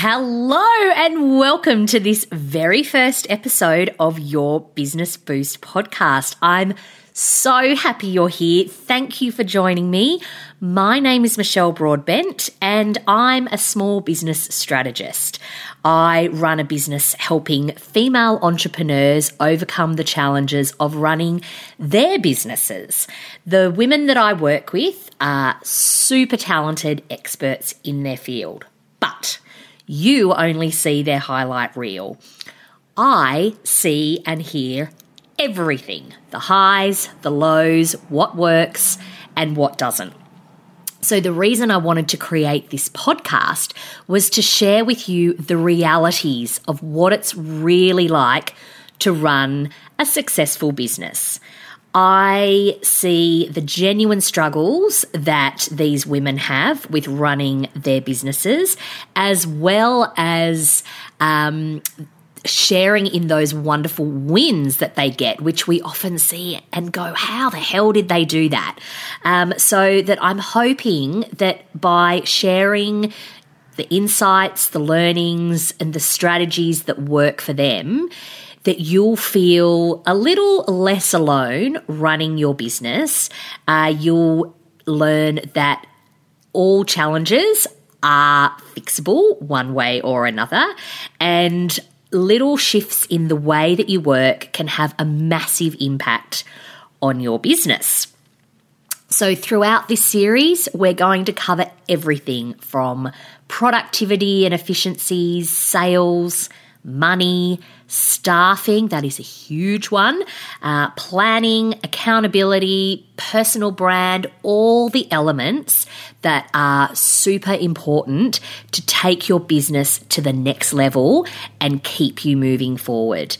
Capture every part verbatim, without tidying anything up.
Hello and welcome to this very first episode of your Business Boost podcast. I'm so happy you're here. Thank you for joining me. My name is Michelle Broadbent and I'm a small business strategist. I run a business helping female entrepreneurs overcome the challenges of running their businesses. The women that I work with are super talented experts in their field, but you only see their highlight reel. I see and hear everything, the highs, the lows, what works and what doesn't. So the reason I wanted to create this podcast was to share with you the realities of what it's really like to run a successful business. I see the genuine struggles that these women have with running their businesses, as well as um, sharing in those wonderful wins that they get, which we often see and go, how the hell did they do that? Um, so that I'm hoping that by sharing the insights, the learnings, and the strategies that work for them, that you'll feel a little less alone running your business. Uh, you'll learn that all challenges are fixable one way or another, and little shifts in the way that you work can have a massive impact on your business. So throughout this series, we're going to cover everything from productivity and efficiencies, sales, money, staffing, that is a huge one, uh, planning, accountability, personal brand, all the elements that are super important to take your business to the next level and keep you moving forward.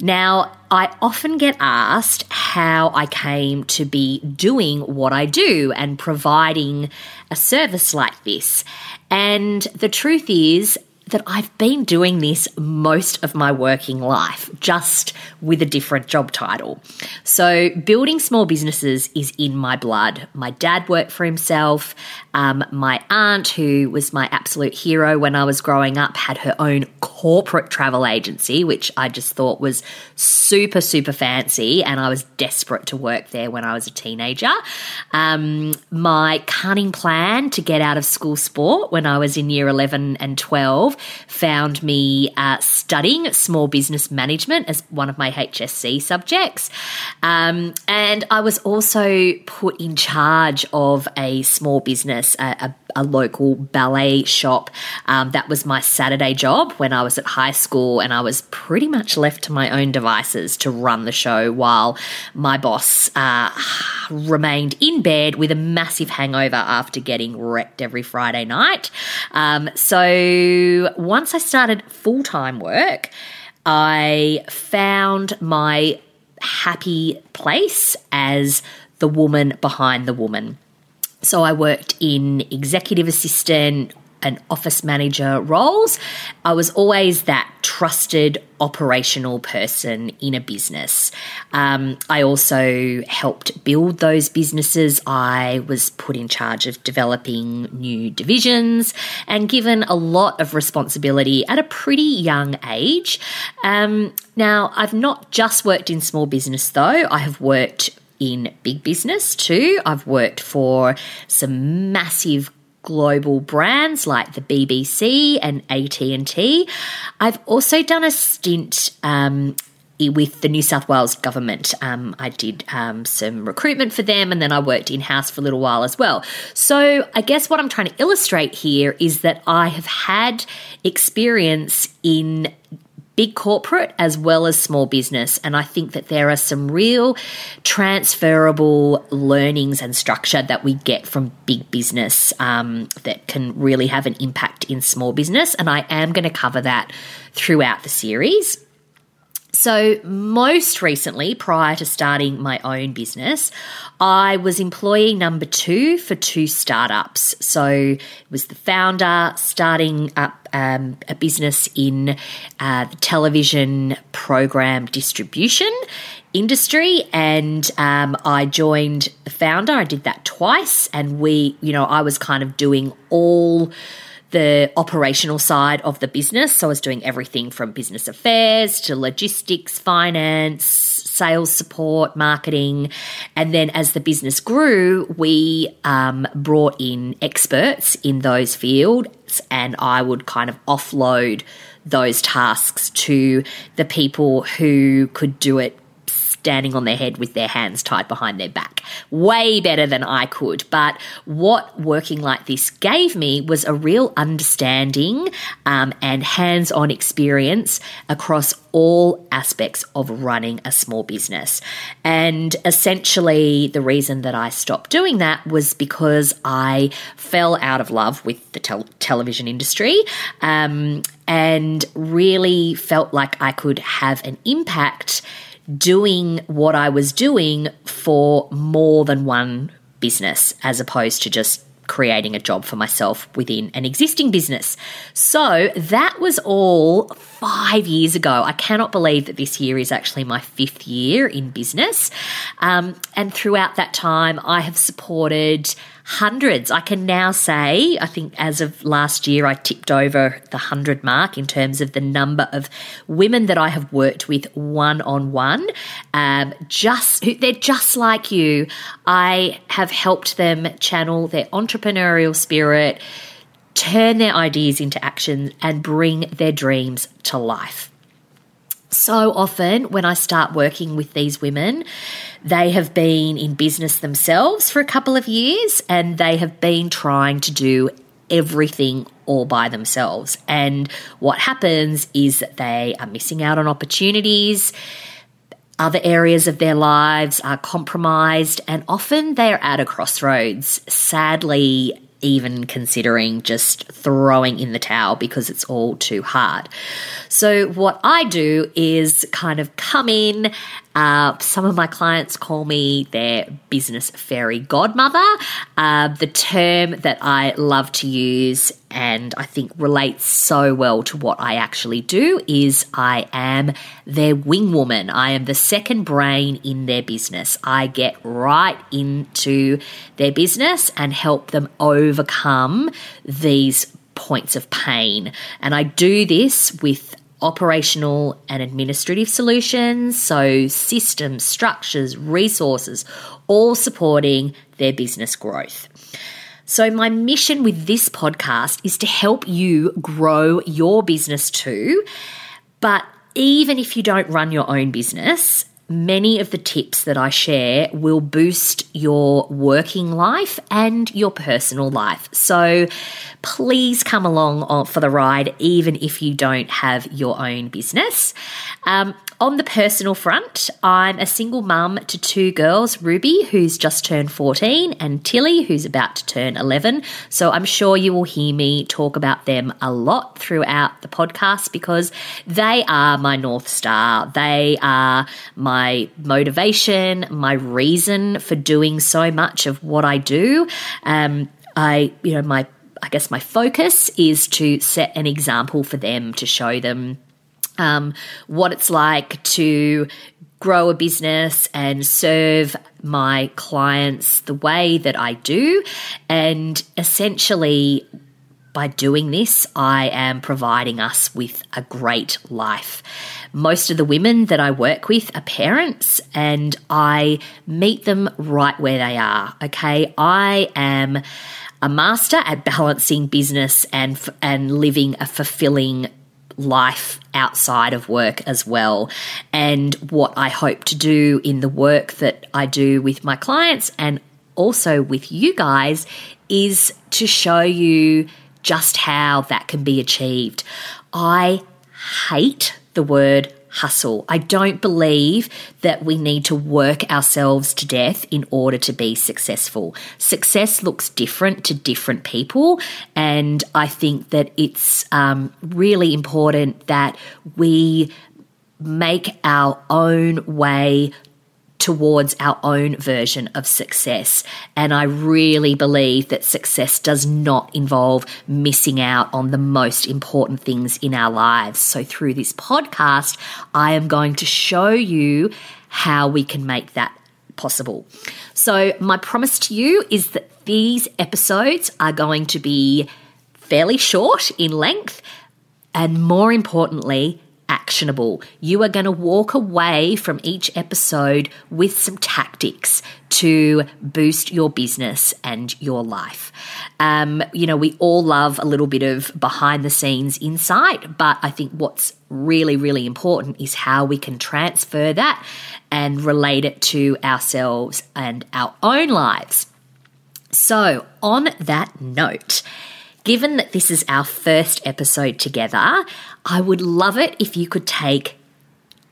Now, I often get asked how I came to be doing what I do and providing a service like this. And the truth is, that I've been doing this most of my working life, just with a different job title. So building small businesses is in my blood. My dad worked for himself. Um, my aunt, who was my absolute hero when I was growing up, had her own corporate travel agency, which I just thought was super, super fancy, and I was desperate to work there when I was a teenager. Um, my cunning plan to get out of school sport when I was in year eleven and twelve found me uh, studying small business management as one of my H S C subjects. Um, and I was also put in charge of a small business, a, a, a local ballet shop. Um, that was my Saturday job when I was at high school, and I was pretty much left to my own devices to run the show while my boss uh, remained in bed with a massive hangover after getting wrecked every Friday night. Um, so once I started full-time work, I found my happy place as the woman behind the woman. So I worked in executive assistant and office manager roles. I was always that trusted operational person in a business. Um, I also helped build those businesses. I was put in charge of developing new divisions and given a lot of responsibility at a pretty young age. Um, now, I've not just worked in small business though. I have worked in big business too. I've worked for some massive global brands like the B B C and A T and T. I've also done a stint um, with the New South Wales government. Um, I did um, some recruitment for them, and then I worked in-house for a little while as well. So I guess what I'm trying to illustrate here is that I have had experience in big corporate as well as small business. And I think that there are some real transferable learnings and structure that we get from big business um, that can really have an impact in small business. And I am going to cover that throughout the series. So most recently, prior to starting my own business, I was employee number two for two startups. So it was the founder starting up um, a business in uh, the television program distribution industry, and um, I joined the founder. I did that twice, and we, you know, I was kind of doing all the operational side of the business. So I was doing everything from business affairs to logistics, finance, sales support, marketing. And then as the business grew, we um, brought in experts in those fields, and I would kind of offload those tasks to the people who could do it standing on their head with their hands tied behind their back. Way better than I could. But what working like this gave me was a real understanding um, and hands-on experience across all aspects of running a small business. And essentially the reason that I stopped doing that was because I fell out of love with the tel- television industry um, and really felt like I could have an impact doing what I was doing for more than one business, as opposed to just creating a job for myself within an existing business. So that was all five years ago. I cannot believe that this year is actually my fifth year in business. Um, and throughout that time, I have supported hundreds. I can now say, I think as of last year, I tipped over the hundred mark in terms of the number of women that I have worked with one-on-one. Um, just they're just like you. I have helped them channel their entrepreneurial spirit, turn their ideas into action, and bring their dreams to life. So often when I start working with these women, they have been in business themselves for a couple of years, and they have been trying to do everything all by themselves. And what happens is that they are missing out on opportunities. Other areas of their lives are compromised, and often they're at a crossroads, sadly, even considering just throwing in the towel because it's all too hard. So what I do is kind of come in. Uh, some of my clients call me their business fairy godmother. Uh, the term that I love to use and I think relates so well to what I actually do is I am their wing woman. I am the second brain in their business. I get right into their business and help them overcome these points of pain. And I do this with operational and administrative solutions, so systems, structures, resources, all supporting their business growth. So my mission with this podcast is to help you grow your business too. But even if you don't run your own business, many of the tips that I share will boost your working life and your personal life. So please come along for the ride, even if you don't have your own business. Um, on the personal front, I'm a single mum to two girls, Ruby, who's just turned fourteen, and Tilly, who's about to turn eleven. So I'm sure you will hear me talk about them a lot throughout the podcast because they are my North Star. They are my my motivation, my reason for doing so much of what I do. Um, I, you know, my, I guess my focus is to set an example for them, to show them um, what it's like to grow a business and serve my clients the way that I do. And essentially, by doing this, I am providing us with a great life. Most of the women that I work with are parents, and I meet them right where they are, okay? I am a master at balancing business and and living a fulfilling life outside of work as well. And what I hope to do in the work that I do with my clients and also with you guys is to show you just how that can be achieved. I hate the word hustle. I don't believe that we need to work ourselves to death in order to be successful. Success looks different to different people, and I think that it's um, really important that we make our own way towards our own version of success. And I really believe that success does not involve missing out on the most important things in our lives. So through this podcast, I am going to show you how we can make that possible. So my promise to you is that these episodes are going to be fairly short in length, and more importantly, actionable. You are going to walk away from each episode with some tactics to boost your business and your life. Um, you know, we all love a little bit of behind the scenes insight, but I think what's really, really important is how we can transfer that and relate it to ourselves and our own lives. So, on that note, given that this is our first episode together, I would love it if you could take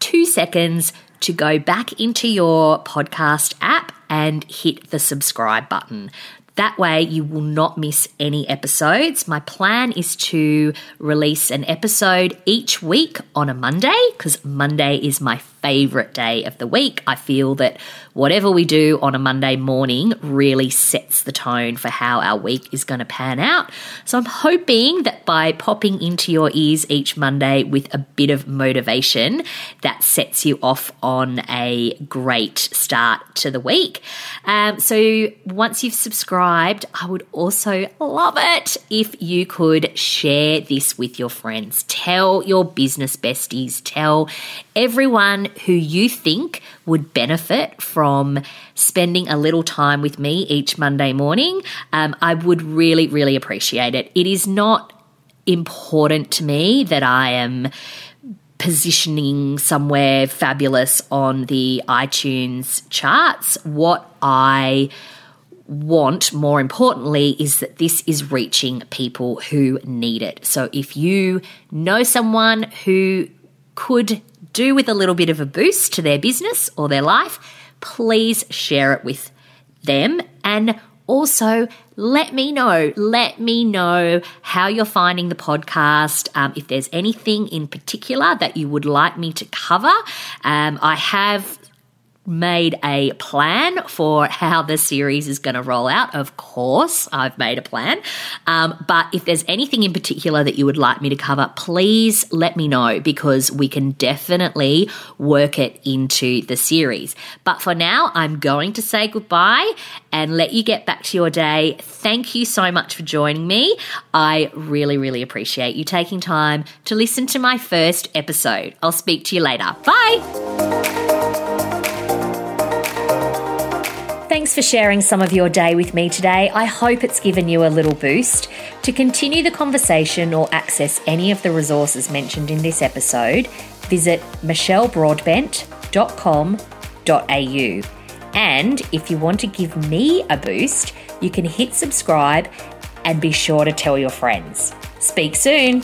two seconds to go back into your podcast app and hit the subscribe button. That way you will not miss any episodes. My plan is to release an episode each week on a Monday, because Monday is my favorite day of the week. I feel that whatever we do on a Monday morning really sets the tone for how our week is going to pan out. So I'm hoping that by popping into your ears each Monday with a bit of motivation, that sets you off on a great start to the week. Um, so once you've subscribed, I would also love it if you could share this with your friends. Tell your business besties, tell everyone who you think would benefit from spending a little time with me each Monday morning. Um, I would really, really appreciate it. It is not important to me that I am positioning somewhere fabulous on the iTunes charts. What I want, more importantly, is that this is reaching people who need it. So if you know someone who could do with a little bit of a boost to their business or their life, please share it with them. And also let me know, let me know how you're finding the podcast, um, if there's anything in particular that you would like me to cover. Um, I have made a plan for how the series is going to roll out. Of course, I've made a plan. Um, but if there's anything in particular that you would like me to cover, please let me know, because we can definitely work it into the series. But for now, I'm going to say goodbye and let you get back to your day. Thank you so much for joining me. I really, really appreciate you taking time to listen to my first episode. I'll speak to you later. Bye. Thanks for sharing some of your day with me today. I hope it's given you a little boost. To continue the conversation or access any of the resources mentioned in this episode, visit Michelle Broadbent dot com dot a u. And if you want to give me a boost, you can hit subscribe and be sure to tell your friends. Speak soon.